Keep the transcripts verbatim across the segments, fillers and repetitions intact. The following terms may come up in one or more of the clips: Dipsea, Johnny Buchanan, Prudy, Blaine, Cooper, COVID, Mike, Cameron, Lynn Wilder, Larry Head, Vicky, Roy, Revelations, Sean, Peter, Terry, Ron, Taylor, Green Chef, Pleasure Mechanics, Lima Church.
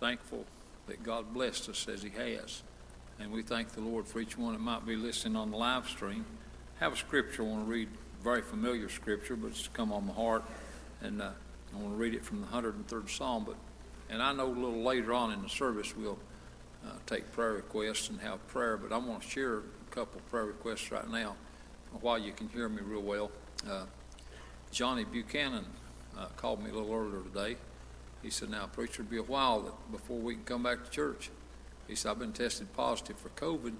thankful that God blessed us as he has. And we thank the Lord for each one that might be listening on the live stream. I have a scripture I want to read, very familiar scripture, but it's come on my heart. And uh, I want to read it from the one hundred third Psalm. But, and I know a little later on in the service we'll uh, take prayer requests and have prayer. But I want to share a couple prayer requests right now while you can hear me real well. Uh, Johnny Buchanan uh, called me a little earlier today. He said, now, preacher, it'll be a while that before we can come back to church. He said, I've been tested positive for COVID.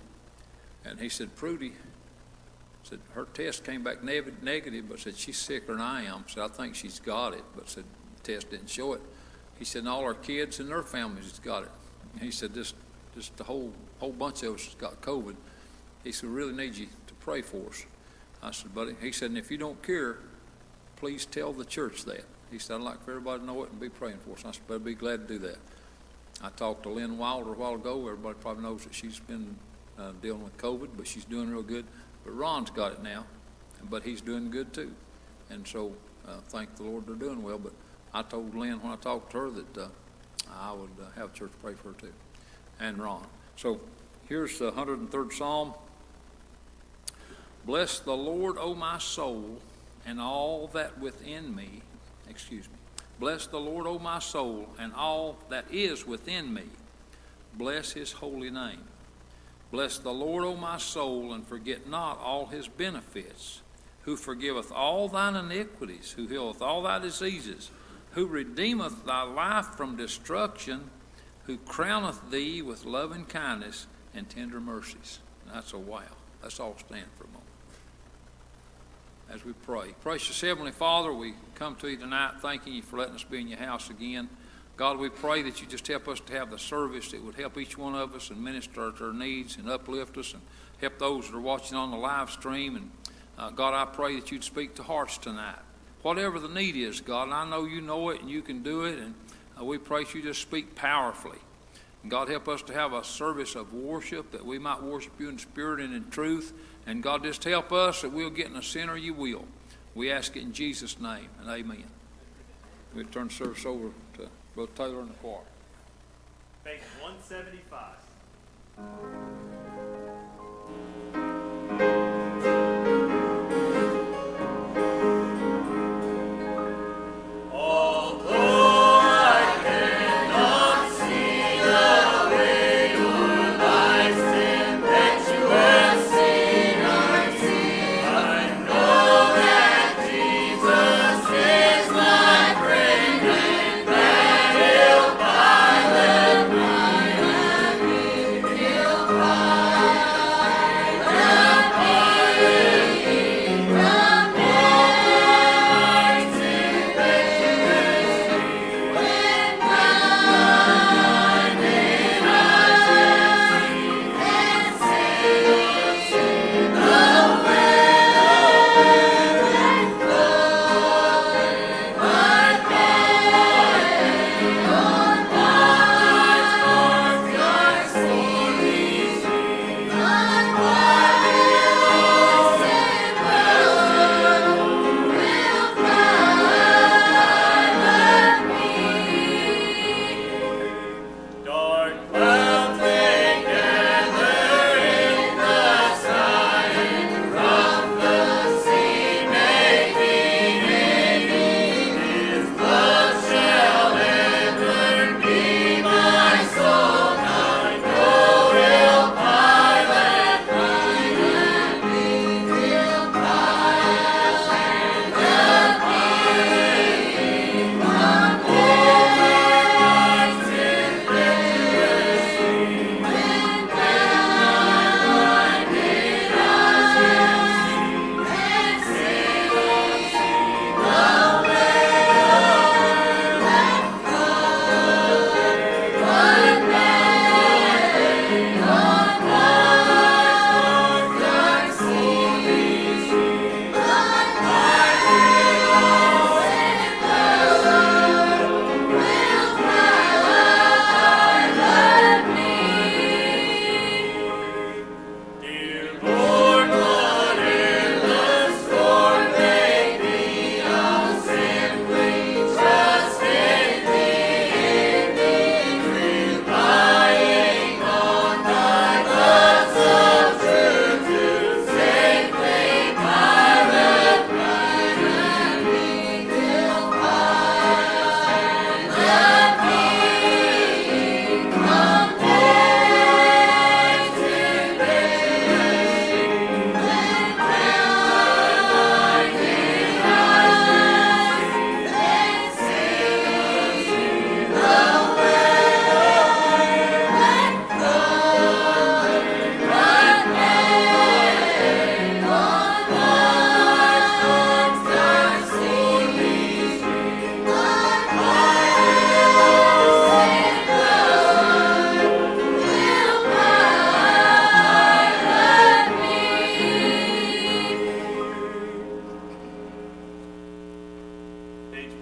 And he said, Prudy, said her test came back negative, but said she's sicker than I am. So I think she's got it, but said the test didn't show it. He said, and all our kids and their families has got it. And he said, this, this the whole whole bunch of us has got COVID. He said, we really need you to pray for us. I said, buddy. He said, and if you don't care, please tell the church that. He said, I'd like for everybody to know it and be praying for us. And I said, but I'd be glad to do that. I talked to Lynn Wilder a while ago. Everybody probably knows that she's been uh, dealing with COVID, but she's doing real good. But Ron's got it now, but he's doing good too. And so uh, thank the Lord they're doing well. But I told Lynn when I talked to her that uh, I would uh, have church pray for her too, and Ron. So here's the one hundred third Psalm. Bless the Lord, O my soul, and all that within me. Excuse me. Bless the Lord, O my soul, and all that is within me. Bless his holy name. Bless the Lord, O my soul, and forget not all his benefits, who forgiveth all thine iniquities, who healeth all thy diseases, who redeemeth thy life from destruction, who crowneth thee with loving kindness and tender mercies. And that's a wow. Let's all stand for a moment as we pray. Precious Heavenly Father, we come to you tonight thanking you for letting us be in your house again. God, we pray that you just help us to have the service that would help each one of us and minister to our needs and uplift us and help those that are watching on the live stream. And uh, God, I pray that you'd speak to hearts tonight. Whatever the need is, God, and I know you know it and you can do it, and uh, we pray that you just speak powerfully. And God, help us to have a service of worship that we might worship you in spirit and in truth. And God, just help us that we'll get in the center you will. We ask it in Jesus' name, and amen. We turn service over to Brother Taylor and the choir. Page one seventy-five. Oh,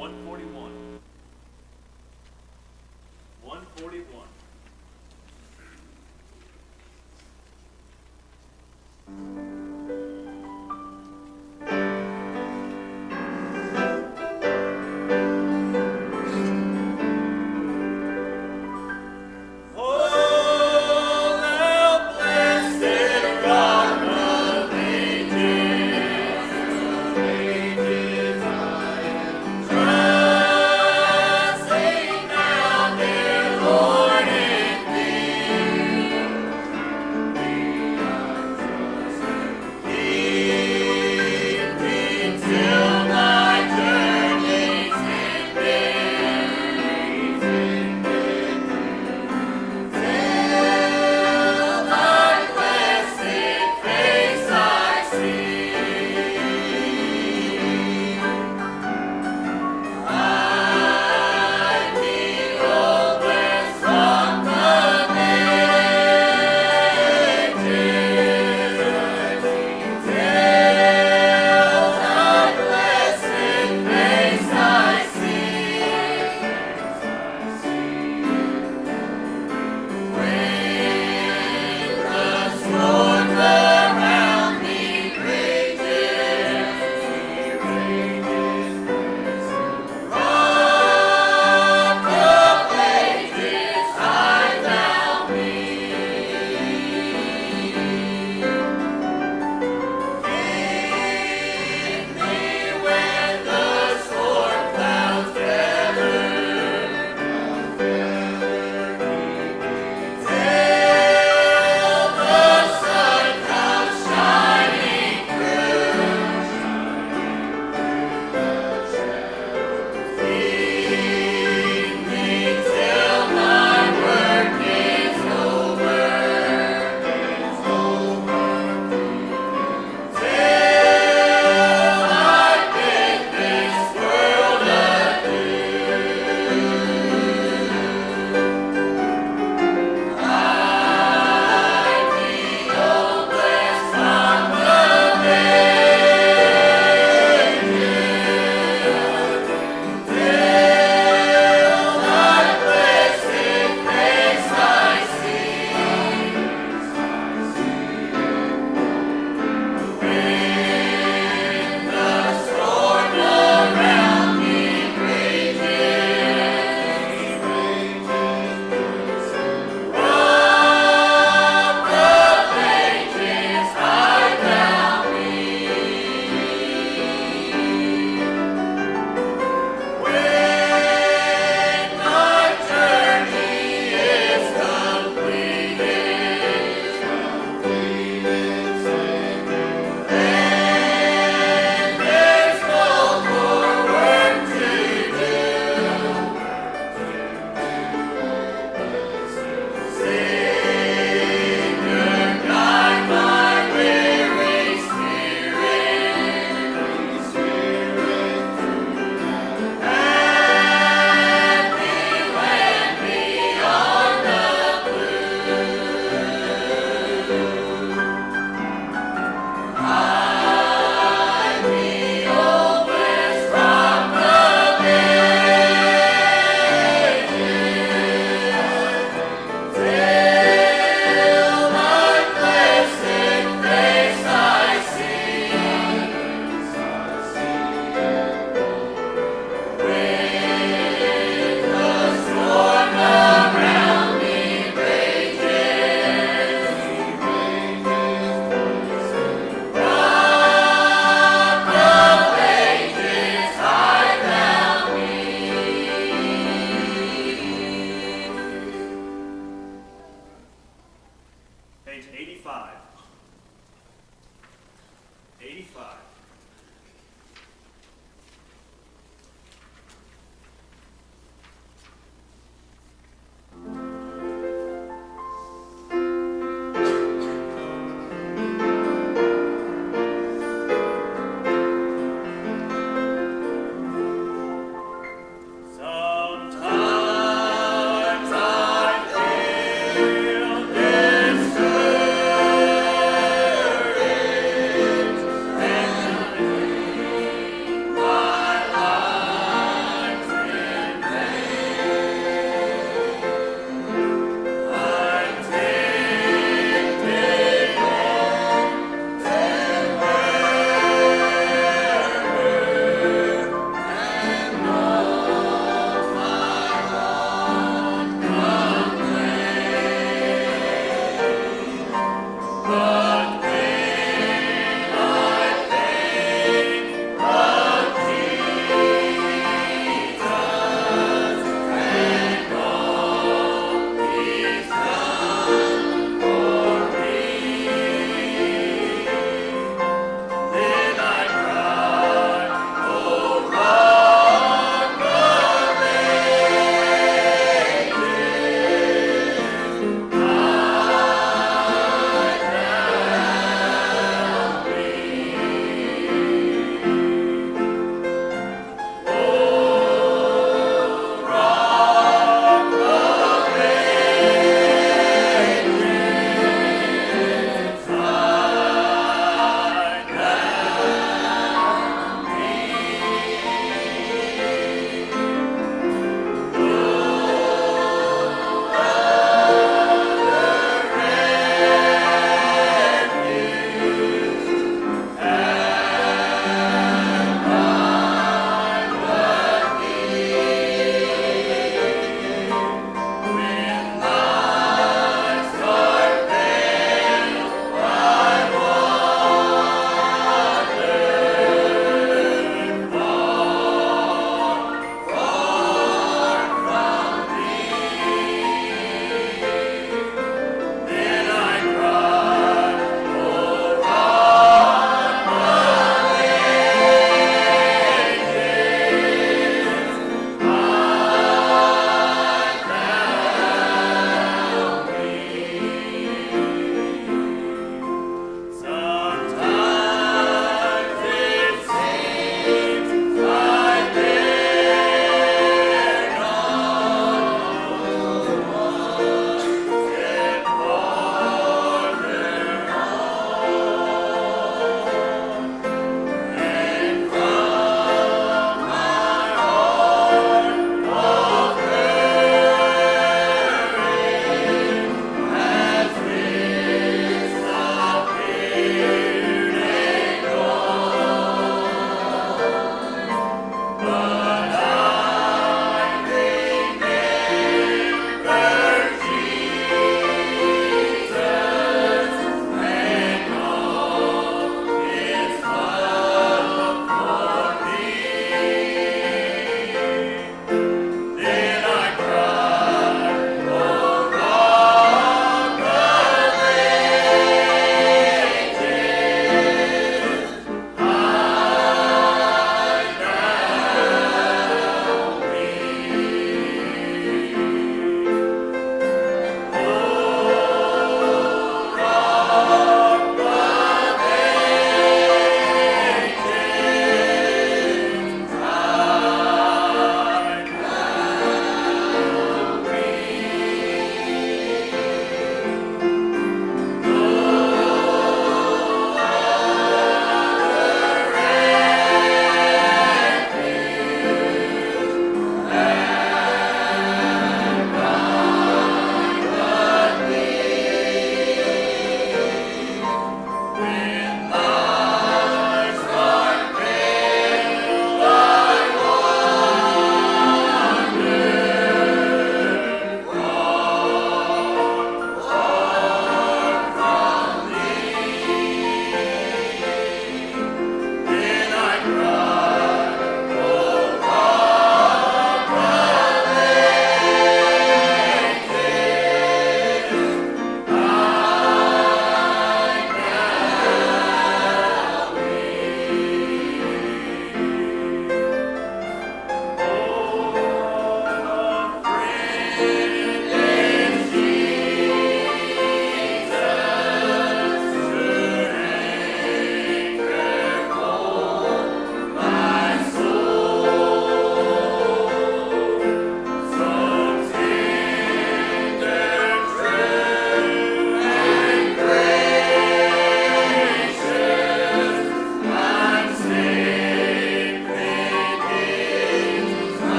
one forty-one. one forty-one.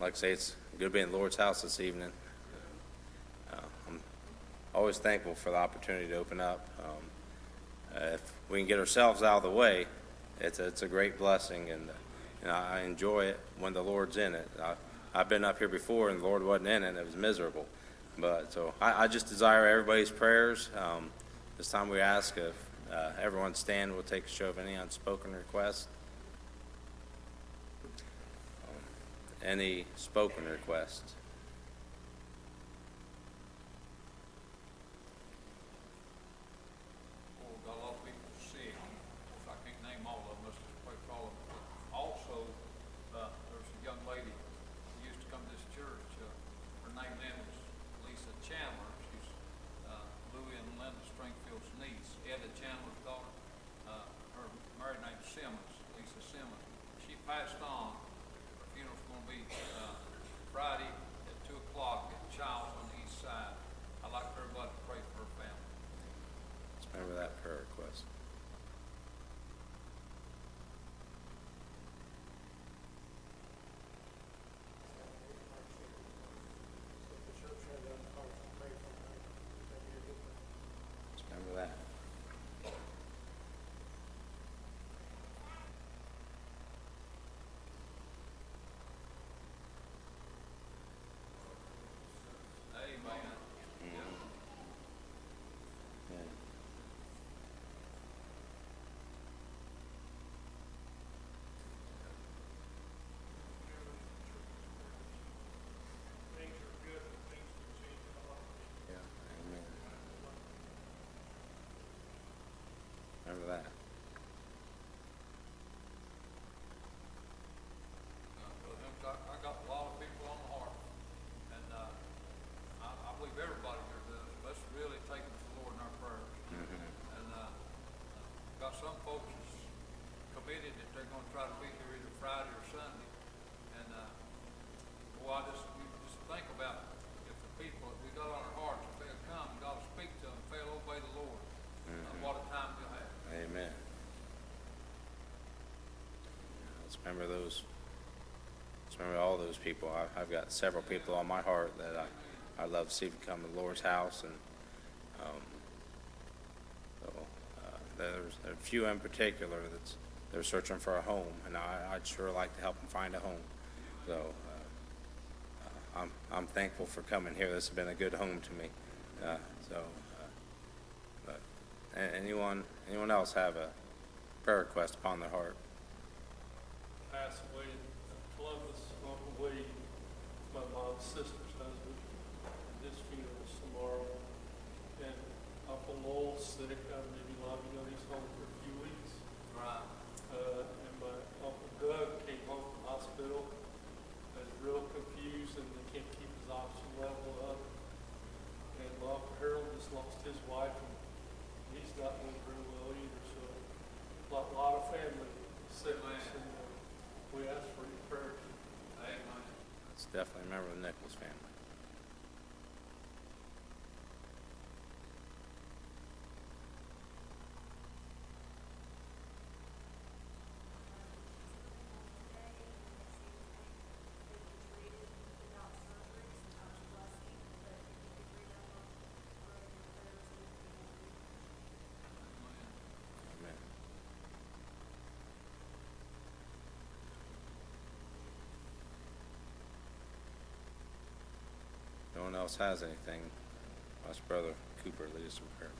like I say, it's good to be in the Lord's house this evening. Uh, I'm always thankful for the opportunity to open up. Um, uh, if we can get ourselves out of the way, it's a, it's a great blessing, and, and I enjoy it when the Lord's in it. I, I've been up here before, and the Lord wasn't in it, and it was miserable. But so I, I just desire everybody's prayers. Um, this time we ask if uh, everyone stand, we'll take a show of any unspoken requests. Um, any spoken requests? That. I got a lot of people on the heart, and uh, I, I believe everybody here does. Let's really take it to the Lord in our prayers. Mm-hmm. And uh, got some folks committed that they're going to try to be here either Friday or Sunday. And uh, boy, I just, you just think about if the people that we got on our hearts, if they'll come, God will speak to them, if they'll obey the Lord, mm-hmm. uh, what a time they'll have. Amen. Let's remember those. Let's remember all those people. I, I've got several people on my heart that I, I love to see come to the Lord's house, and um, so, uh, there's there are a few in particular that's they're searching for a home, and I, I'd sure like to help them find a home. So uh, I'm I'm thankful for coming here. This has been a good home to me. Uh, so. Anyone, anyone else have a prayer request upon their heart? Passed away in Columbus, Uncle William, my mom's sister's husband. His funeral's tomorrow, and Uncle Lowell's sick. I'm going to be loving on his home for a few weeks. Right. Uh, and my Uncle Doug came home from the hospital. I was real confused, and they can't keep his oxygen level up. And my Uncle Harold just lost his wife. He's not doing very well either, so a lot, lot of family sickness, and uh, we ask for your prayers. Amen. Let's definitely remember the Nichols family. Else has anything, watch Brother Cooper lead us in prayer.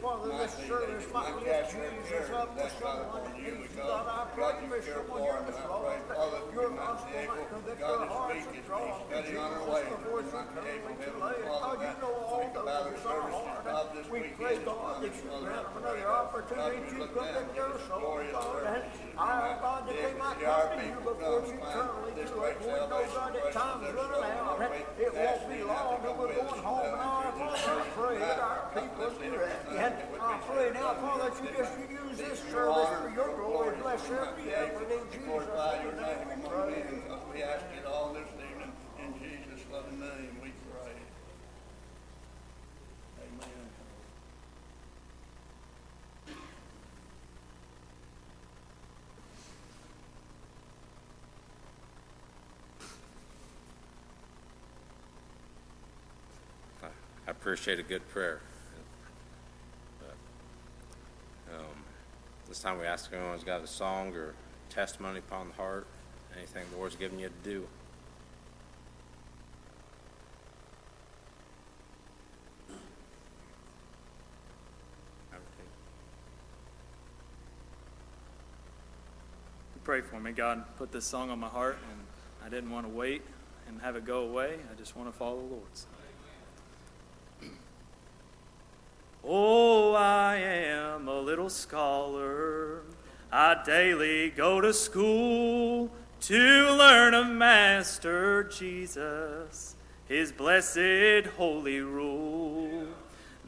Father, this service might lift Jesus up to someone who's not. I pray for someone here this Lord, that your gospel might convict their hearts and draw them to Jesus, the voice of coming to lay. Oh, you know all those who are hard. We pray, God, that you grant them another opportunity to convict their souls, God. And I, God, that they might come to you before you eternally do it. Lord knows right at times running out. It won't be long that we're going home and our Father, I pray that our people do that. I pray now, Father, that you just use this service for your glory. Bless every effort in Jesus' name we pray. We ask it all this evening in Jesus' loving name we pray. Amen. I appreciate a good prayer. This time we ask if anyone's got a song or testimony upon the heart, anything the Lord's given you to do. Pray for me. God put this song on my heart, and I didn't want to wait and have it go away. I just want to follow the Lord's. Oh, I am a little scholar. I daily go to school to learn of Master Jesus, his blessed holy rule.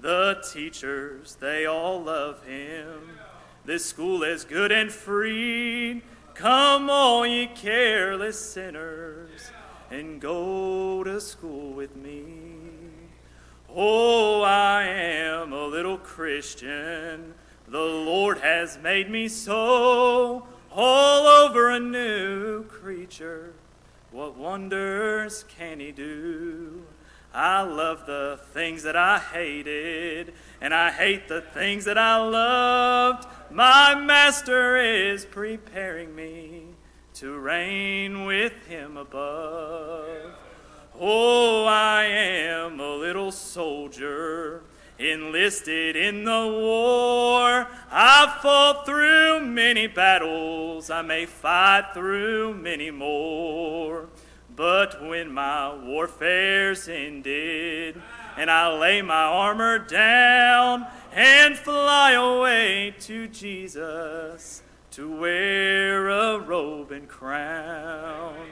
The teachers, they all love him. This school is good and free. Come all ye careless sinners and go to school with me. Oh, I am a little Christian. The Lord has made me so, all over a new creature. What wonders can he do? I love the things that I hated, and I hate the things that I loved. My Master is preparing me to reign with him above. Oh, I am a little soldier, enlisted in the war. I've fought through many battles, I may fight through many more. But when my warfare's ended, and I lay my armor down, and fly away to Jesus, to wear a robe and crown.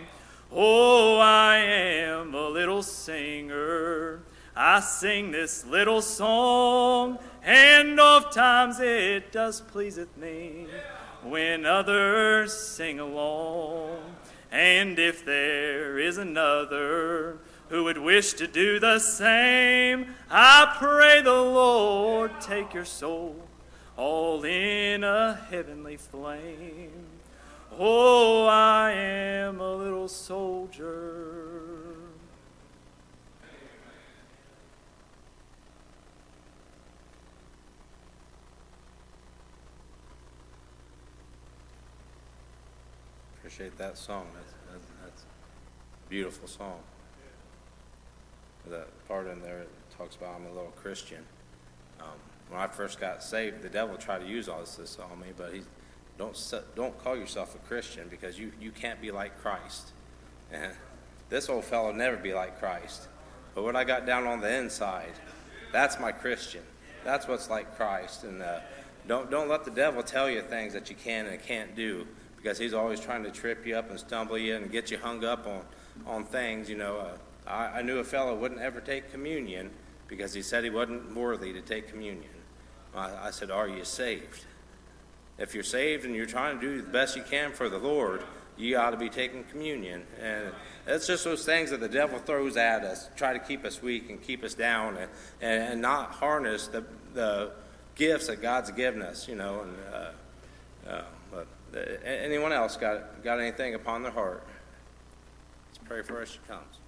Oh, I am a little singer. I sing this little song, and oftentimes it does pleaseth me when others sing along. And if there is another who would wish to do the same, I pray the Lord take your soul all in a heavenly flame. Oh, I am a little soldier. Appreciate that song. That's, that's, that's a beautiful song. That part in there talks about I'm a little Christian. Um, when I first got saved, the devil tried to use all this, this on me, but he's Don't don't call yourself a Christian because you, you can't be like Christ. This old fellow never be like Christ. But when I got down on the inside, that's my Christian. That's what's like Christ. And uh, don't don't let the devil tell you things that you can and can't do because he's always trying to trip you up and stumble you and get you hung up on on things. You know, uh, I, I knew a fellow wouldn't ever take communion because he said he wasn't worthy to take communion. I, I said, "Are you saved?" If you're saved and you're trying to do the best you can for the Lord, you ought to be taking communion. And it's just those things that the devil throws at us, try to keep us weak and keep us down and, and not harness the the gifts that God's given us, you know. And uh, uh, but uh, anyone else got got anything upon their heart? Let's pray for us. She comes.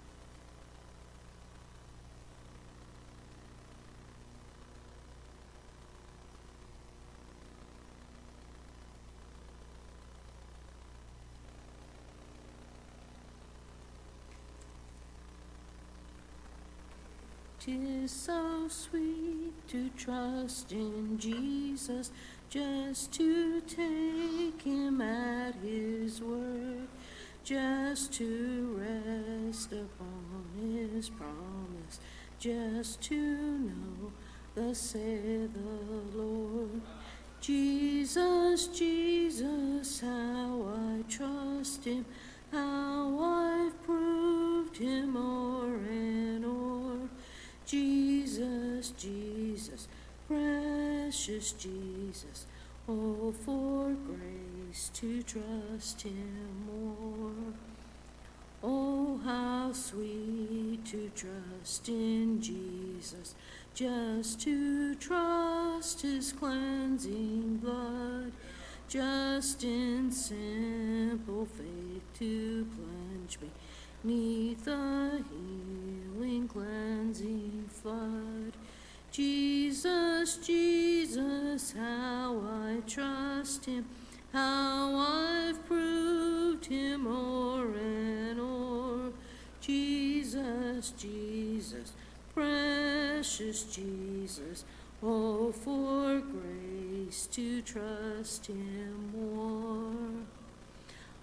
'Tis so sweet to trust in Jesus, just to take him at his word, just to rest upon his promise, just to know, thus saith the Lord. Jesus, Jesus, how I trust him, how I've proved him o'er and o'er. Jesus, Jesus, precious Jesus, oh, for grace to trust him more. Oh, how sweet to trust in Jesus, just to trust his cleansing blood, just in simple faith to plunge me 'neath the healing, cleansing flood. Jesus, Jesus, how I trust him, how I've proved him o'er and o'er. Jesus, Jesus, precious Jesus, oh, for grace to trust him more.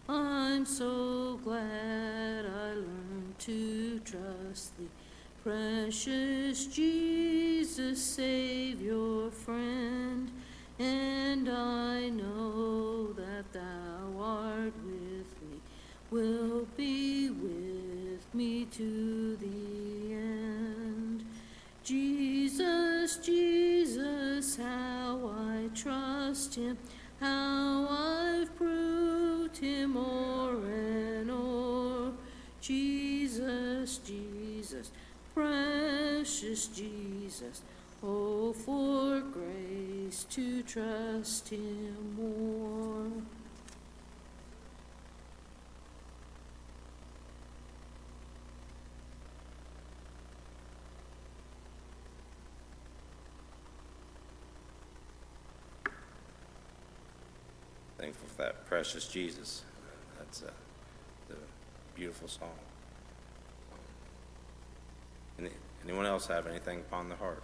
I'm so glad I learned to trust thee, precious Jesus, Savior, friend, and I know that thou art with me, will be with me to the end. Jesus, Jesus, how I trust him, how I've proved him o'er and o'er. Jesus, Jesus, precious Jesus, oh, for grace to trust him more. Thankful for that, precious Jesus. That's uh, the beautiful song. Anyone else have anything upon the heart?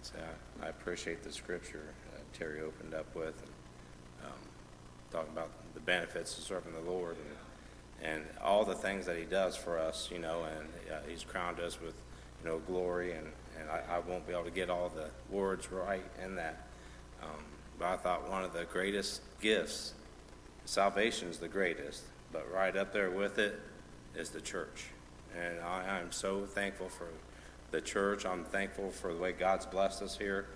So I appreciate the scripture uh, Terry opened up with, and um, talking about the benefits of serving the Lord, and, and all the things that he does for us, you know, and uh, he's crowned us with, you know, glory, and, and I, I won't be able to get all the words right in that. Um, but I thought one of the greatest gifts, salvation is the greatest, but right up there with it is the church. And I am so thankful for the church. I'm thankful for the way God's blessed us here.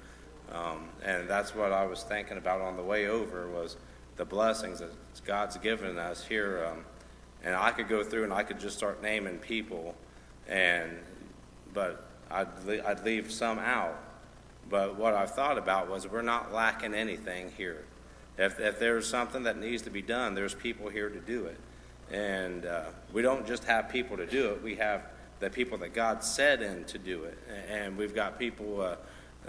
Um, and that's what I was thinking about on the way over, was the blessings that God's given us here. Um, and I could go through and I could just start naming people, and but I'd, I'd leave some out. But what I thought about was we're not lacking anything here. If, if there's something that needs to be done, there's people here to do it. And uh, we don't just have people to do it. We have the people that God set in to do it. And we've got people uh,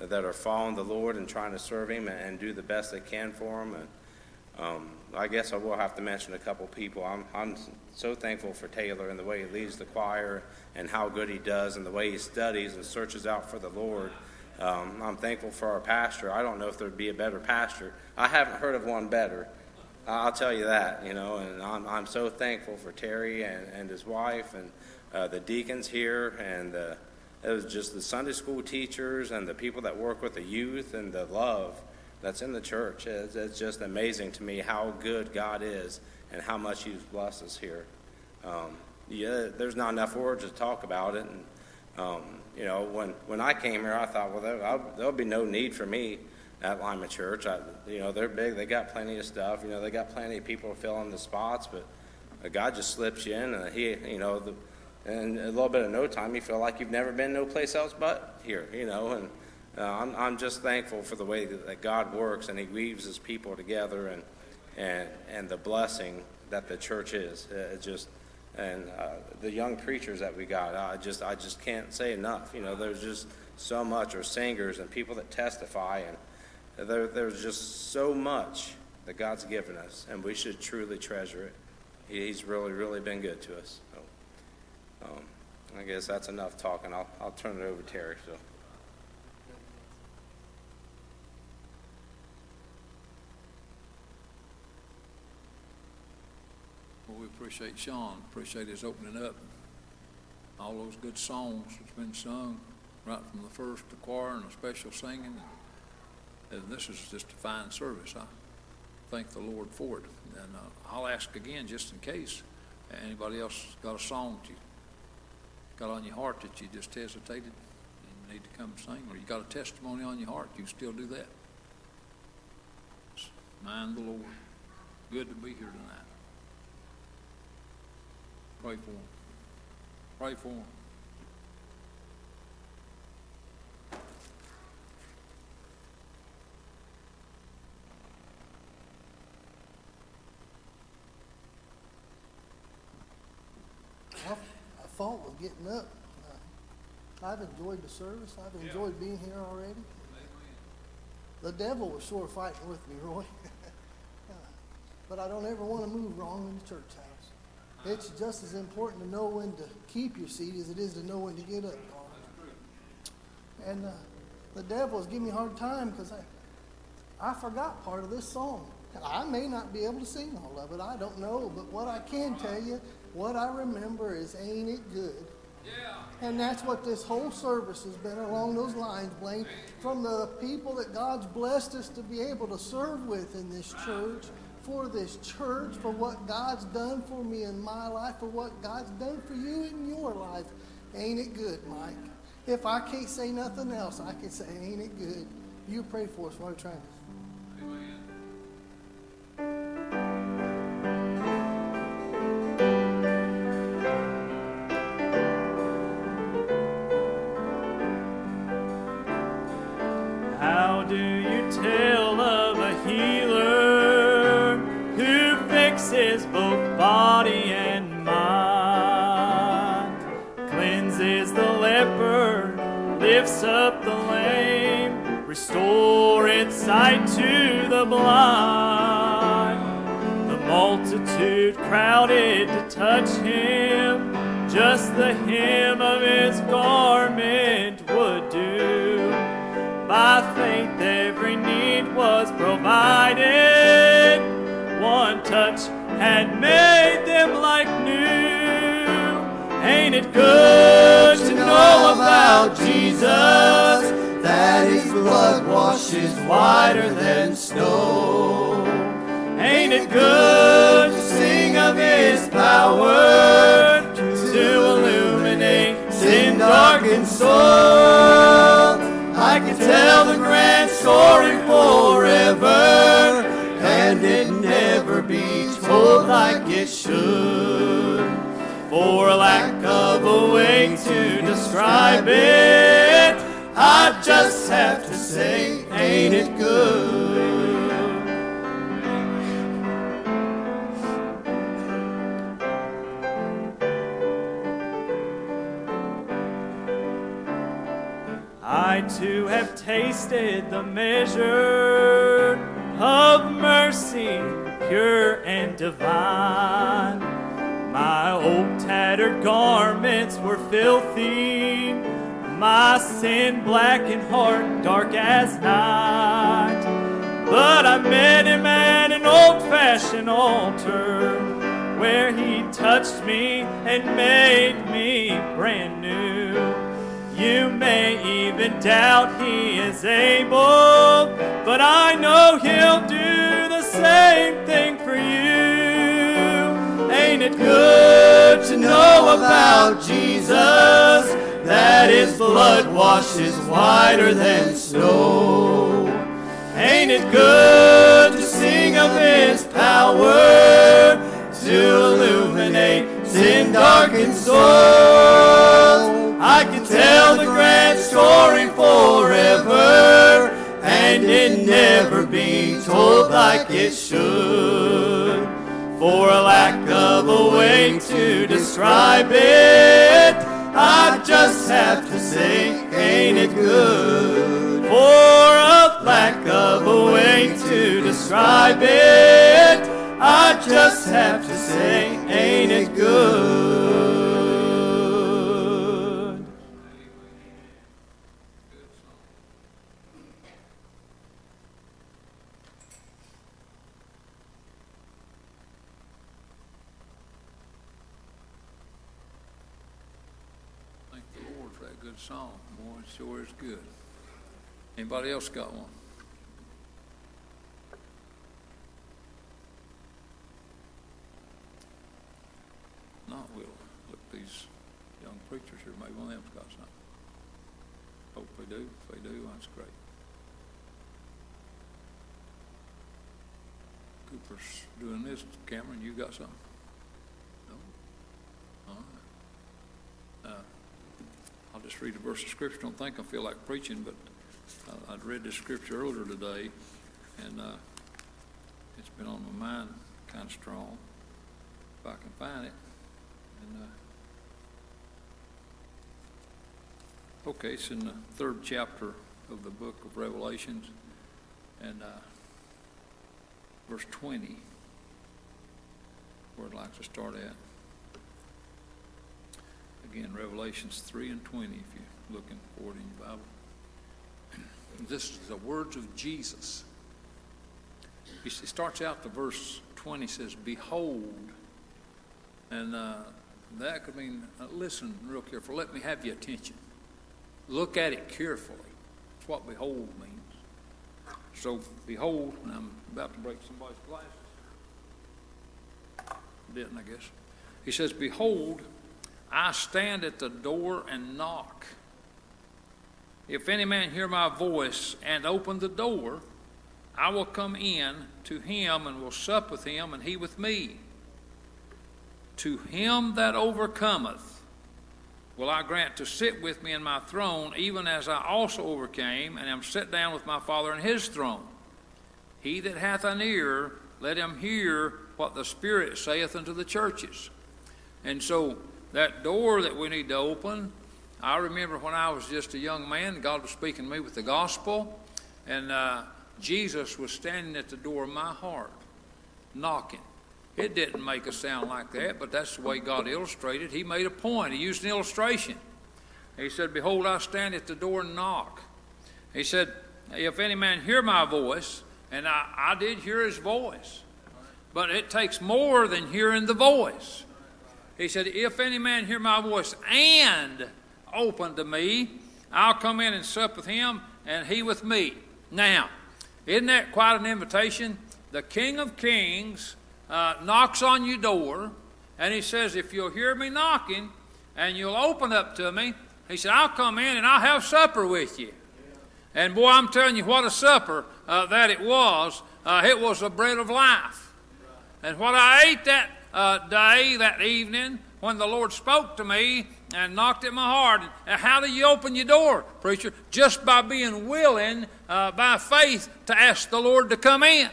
that are following the Lord and trying to serve him and, and do the best they can for him. And um, I guess I will have to mention a couple people. I'm, I'm so thankful for Taylor and the way he leads the choir and how good he does and the way he studies and searches out for the Lord. Um, I'm thankful for our pastor. I don't know if there'd be a better pastor. I haven't heard of one better. I'll tell you that, you know. And I'm I'm so thankful for Terry and, and his wife and uh, the deacons here, and the, it was just the Sunday school teachers and the people that work with the youth and the love that's in the church. It's, it's just amazing to me how good God is and how much he's blessed us here. Um, yeah, there's not enough words to talk about it. And Um, you know, when, when I came here, I thought, well, there, there'll be no need for me at Lima Church. I, you know, they're big. They got plenty of stuff. You know, they got plenty of people filling the spots, but God just slips you in, and he, you know, the, and a little bit of no time, you feel like you've never been no place else but here, you know. And uh, I'm I'm just thankful for the way that, that God works, and he weaves his people together, and and, and the blessing that the church is. It just... And uh, the young preachers that we got, I just I just can't say enough. You know, there's just so much, or singers and people that testify, and there, there's just so much that God's given us, and we should truly treasure it. he's really, really been good to us. So, um, I guess that's enough talking. I'll, I'll turn it over to Terry. So. Well, we appreciate Sean. Appreciate his opening up. All those good songs that's been sung, right from the first, the choir and the special singing. And, and this is just a fine service. I thank the Lord for it. And uh, I'll ask again, just in case, anybody else got a song that you got on your heart that you just hesitated and you need to come sing, or you got a testimony on your heart, you still do that. It's mind the Lord. Good to be here tonight. Pray for him. Pray for him. Well, I fought with getting up. Uh, I've enjoyed the service. I've enjoyed yeah. being here already. Amen. The devil was sort of fighting with me, Roy. uh, but I don't ever want to move wrong in the church house. It's just as important to know when to keep your seat as it is to know when to get up. And uh, the devil is giving me a hard time because I, I forgot part of this song. I may not be able to sing all of it. I don't know. But what I can tell you, what I remember is ain't it good. Yeah. And that's what this whole service has been along those lines, Blaine. From the people that God's blessed us to be able to serve with in this church, for this church, for what God's done for me in my life, for what God's done for you in your life. Ain't it good, Mike? If I can't say nothing else, I can say, ain't it good? You pray for us while we're trying to. Amen. Up the lame, restore its sight to the blind. The multitude crowded to touch him, just the hem of his garment would do. By faith every need was provided, one touch had made them like new. Ain't it good to know about Jesus? Jesus, that his blood washes whiter than snow. Ain't it good to sing of his power, to illuminate sin darkened soul? I could tell the grand story forever, and it never be told like it should. For lack of a way to describe it, I just have to say, ain't it good? I too have tasted the measure of mercy, pure and divine. My old tattered garments were filthy, my sin blackened heart dark as night. But I met him at an old-fashioned altar, where he touched me and made me brand new. You may even doubt he is able, but I know he'll do the same thing for you. Ain't it good to know about Jesus, that his blood washes whiter than snow? Ain't it good to sing of his power, to illuminate sin darkened soul? I can tell the grand story forever, and it never be told like it should. For a lack of a way to describe it, I just have to say, ain't it good? For a lack of a way to describe it, I just have to say, good song. Boy, it sure is good. Anybody else got one? Not we'll look these young preachers here. Maybe one of them's got something. Hope they do. If they do, that's great. Cooper's doing this. Cameron, you got something? No? All right. Uh, I'll just read a verse of scripture. Don't think I feel like preaching, but I, I'd read this scripture earlier today, and uh, it's been on my mind kind of strong, if I can find it. And, uh, okay, it's in the third chapter of the book of Revelations, and uh, verse twenty, where I'd like to start at. Again, Revelations three and twenty, if you're looking for it in your Bible. This is the words of Jesus. He starts out to verse twenty, says, "Behold," and uh, that could mean uh, listen real carefully. Let me have your attention. Look at it carefully. That's what "behold" means. So, behold, and I'm about to break somebody's glasses. Didn't I guess? He says, "Behold, I stand at the door and knock. If any man hear my voice and open the door, I will come in to him and will sup with him and he with me. To him that overcometh will I grant to sit with me in my throne, even as I also overcame and am set down with my Father in his throne. He that hath an ear, let him hear what the Spirit saith unto the churches." And so that door that we need to open, I remember when I was just a young man, God was speaking to me with the gospel, and uh, Jesus was standing at the door of my heart, knocking. It didn't make a sound like that, but that's the way God illustrated. He made a point. He used an illustration. He said, "Behold, I stand at the door and knock." He said, "If any man hear my voice," and I, I did hear his voice, but it takes more than hearing the voice. He said, "If any man hear my voice and open to me, I'll come in and sup with him and he with me." Now, isn't that quite an invitation? The King of Kings uh, knocks on your door, and he says, "If you'll hear me knocking and you'll open up to me," he said, "I'll come in and I'll have supper with you." Yeah. And boy, I'm telling you, what a supper uh, that it was. Uh, it was the bread of life. Right. And what I ate that uh, day, that evening, when the Lord spoke to me and knocked at my heart. And how do you open your door, preacher? Just by being willing, uh, by faith, to ask the Lord to come in.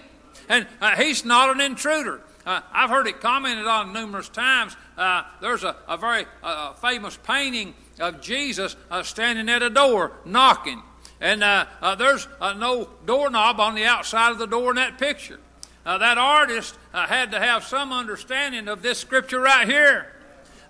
And uh, he's not an intruder. Uh, I've heard it commented on numerous times. Uh, there's a, a very uh, famous painting of Jesus uh, standing at a door, knocking. And uh, uh, there's uh, no doorknob on the outside of the door in that picture. Uh, that artist uh, had to have some understanding of this scripture right here.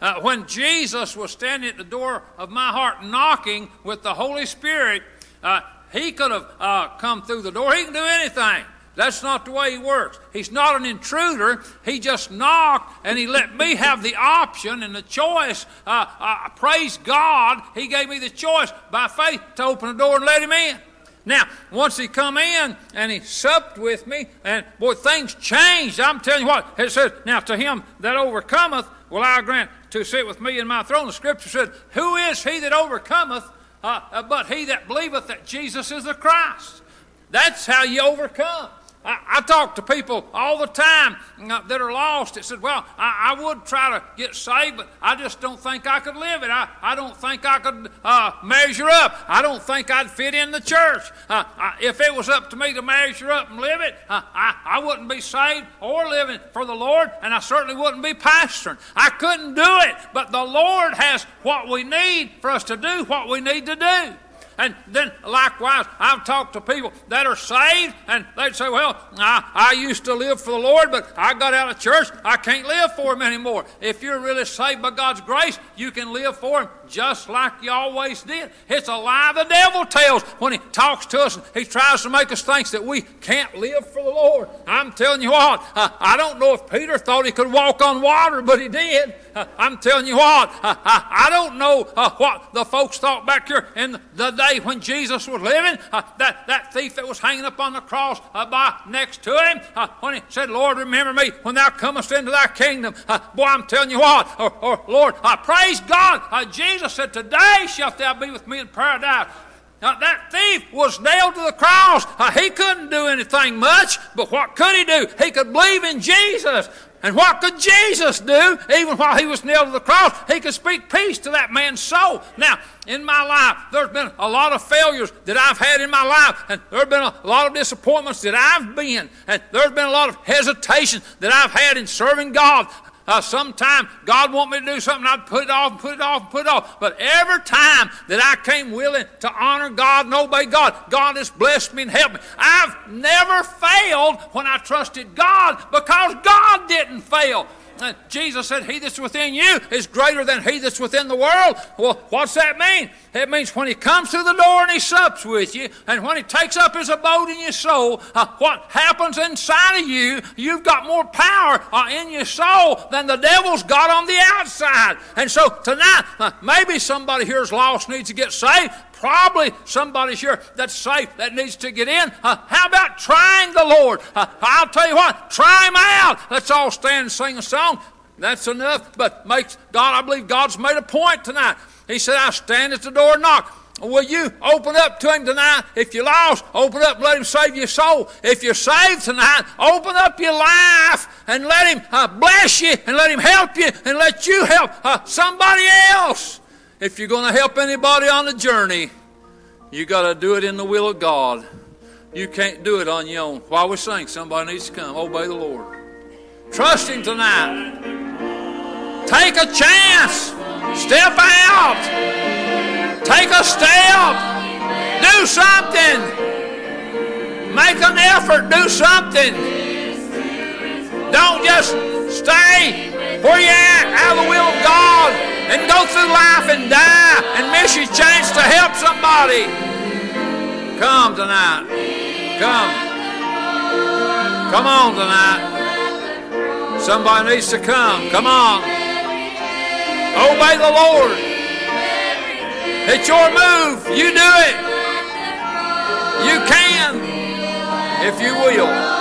Uh, when Jesus was standing at the door of my heart knocking with the Holy Spirit, uh, he could have uh, come through the door. He can do anything. That's not the way he works. He's not an intruder. He just knocked, and he let me have the option and the choice. Uh, uh, praise God, he gave me the choice by faith to open the door and let him in. Now, once he come in and he supped with me, and boy, things changed. I'm telling you what, it says, "Now to him that overcometh will I grant to sit with me in my throne." The scripture said, "Who is he that overcometh uh, but he that believeth that Jesus is the Christ?" That's how you overcome. I, I talk to people all the time uh, that are lost. It said, "Well, I, I would try to get saved, but I just don't think I could live it. I, I don't think I could uh, measure up. I don't think I'd fit in the church. Uh, I, if it was up to me to measure up and live it, uh, I, I wouldn't be saved or living for the Lord, and I certainly wouldn't be pastoring. I couldn't do it." But the Lord has what we need for us to do what we need to do. And then likewise, I've talked to people that are saved, and they'd say, well, I, I used to live for the Lord, but I got out of church. I can't live for him anymore. If you're really saved by God's grace, you can live for him just like you always did. It's a lie the devil tells when he talks to us and he tries to make us think that we can't live for the Lord. I'm telling you what, uh, I don't know if Peter thought he could walk on water, but he did. Uh, I'm telling you what, uh, I, I don't know uh, what the folks thought back here in the day when Jesus was living. Uh, that, that thief that was hanging up on the cross uh, by next to him, uh, when he said, Lord, remember me when thou comest into thy kingdom. Uh, boy, I'm telling you what, or, or Lord, uh, praise God, uh, Jesus said, today shalt thou be with me in paradise. Now, that thief was nailed to the cross. Uh, he couldn't do anything much, but what could he do? He could believe in Jesus. And what could Jesus do? Even while he was nailed to the cross, he could speak peace to that man's soul. Now, in my life, there's been a lot of failures that I've had in my life, and there's been a lot of disappointments that I've been, and there's been a lot of hesitation that I've had in serving God. Uh, sometime God want me to do something, I'd put it off and put it off and put it off. But every time that I came willing to honor God and obey God, God has blessed me and helped me. I've never failed when I trusted God, because God didn't fail. Uh, Jesus said, he that's within you is greater than he that's within the world. Well, what's that mean? It means when he comes through the door and he sups with you, and when he takes up his abode in your soul, uh, what happens inside of you, you've got more power uh, in your soul than the devil's got on the outside. And so tonight, uh, maybe somebody here is lost, needs to get saved. Probably somebody's here that's safe that needs to get in. Uh, how about trying the Lord? Uh, I'll tell you what, try him out. Let's all stand and sing a song. That's enough. But makes God, I believe God's made a point tonight. He said, I stand at the door and knock. Will you open up to him tonight? If you're lost, open up and let him save your soul. If you're saved tonight, open up your life and let him uh, bless you and let him help you and let you help uh, somebody else. If you're going to help anybody on the journey, you got to do it in the will of God. You can't do it on your own. While we sing, somebody needs to come. Obey the Lord. Trust him tonight. Take a chance. Step out. Take a step. Do something. Make an effort. Do something. Don't just stay where you at, out of the will of God, and go through life and die and miss your chance to help somebody. Come tonight. Come. Come on tonight. Somebody needs to come. Come on. Obey the Lord. It's your move. You do it. You can, if you will.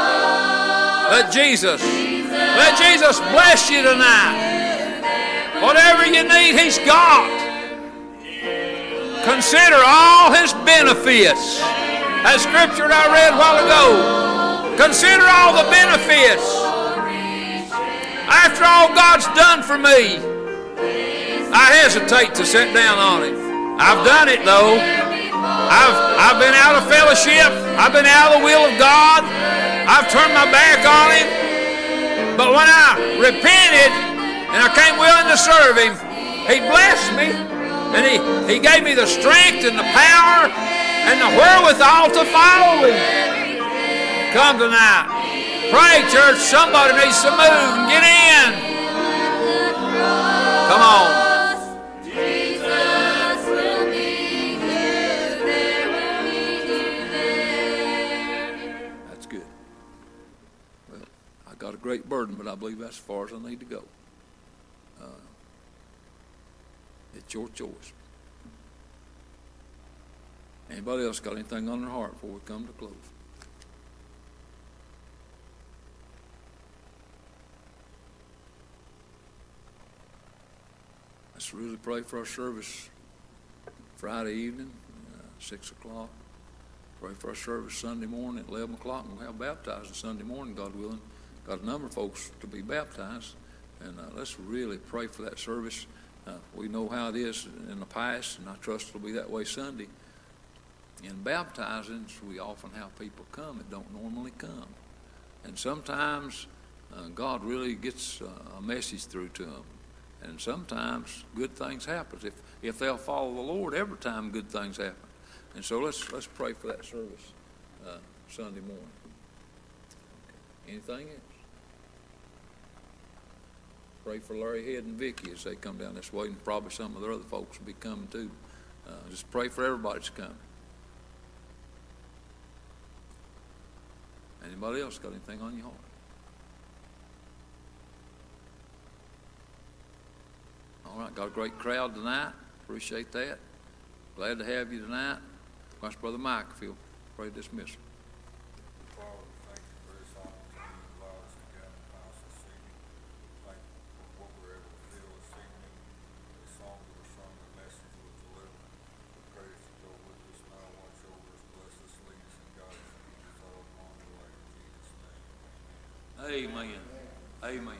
Let Jesus, let Jesus bless you tonight. Whatever you need, he's got. Consider all his benefits. That scripture I read a while ago. Consider all the benefits. After all God's done for me, I hesitate to sit down on it. I've done it though. I've, I've been out of fellowship. I've been out of the will of God. I've turned my back on him. But when I repented, and I came willing to serve him, he blessed me, and he, he gave me the strength and the power and the wherewithal to follow him. Come tonight. Pray, church. Somebody needs to move and get in. Come on. That's good. Well, I got a great burden, but I believe that's as far as I need to go. It's your choice. Anybody else got anything on their heart before we come to close? Let's really pray for our service Friday evening, uh, six o'clock. Pray for our service Sunday morning at eleven o'clock, and we'll have baptizing Sunday morning, God willing. Got a number of folks to be baptized, and uh, let's really pray for that service. Uh, we know how it is in the past, and I trust it'll be that way Sunday. In baptizings, we often have people come that don't normally come. And sometimes uh, God really gets uh, a message through to them. And sometimes good things happen. If if they'll follow the Lord, every time good things happen. And so let's let's pray for that service uh, Sunday morning. Anything else? Pray for Larry Head and Vicky as they come down this way, and probably some of the other folks will be coming too. Uh, just pray for everybody that's coming. Anybody else got anything on your heart? All right, got a great crowd tonight. Appreciate that. Glad to have you tonight. Watch Brother Mike if he'll pray dismissal. Amen. Amen.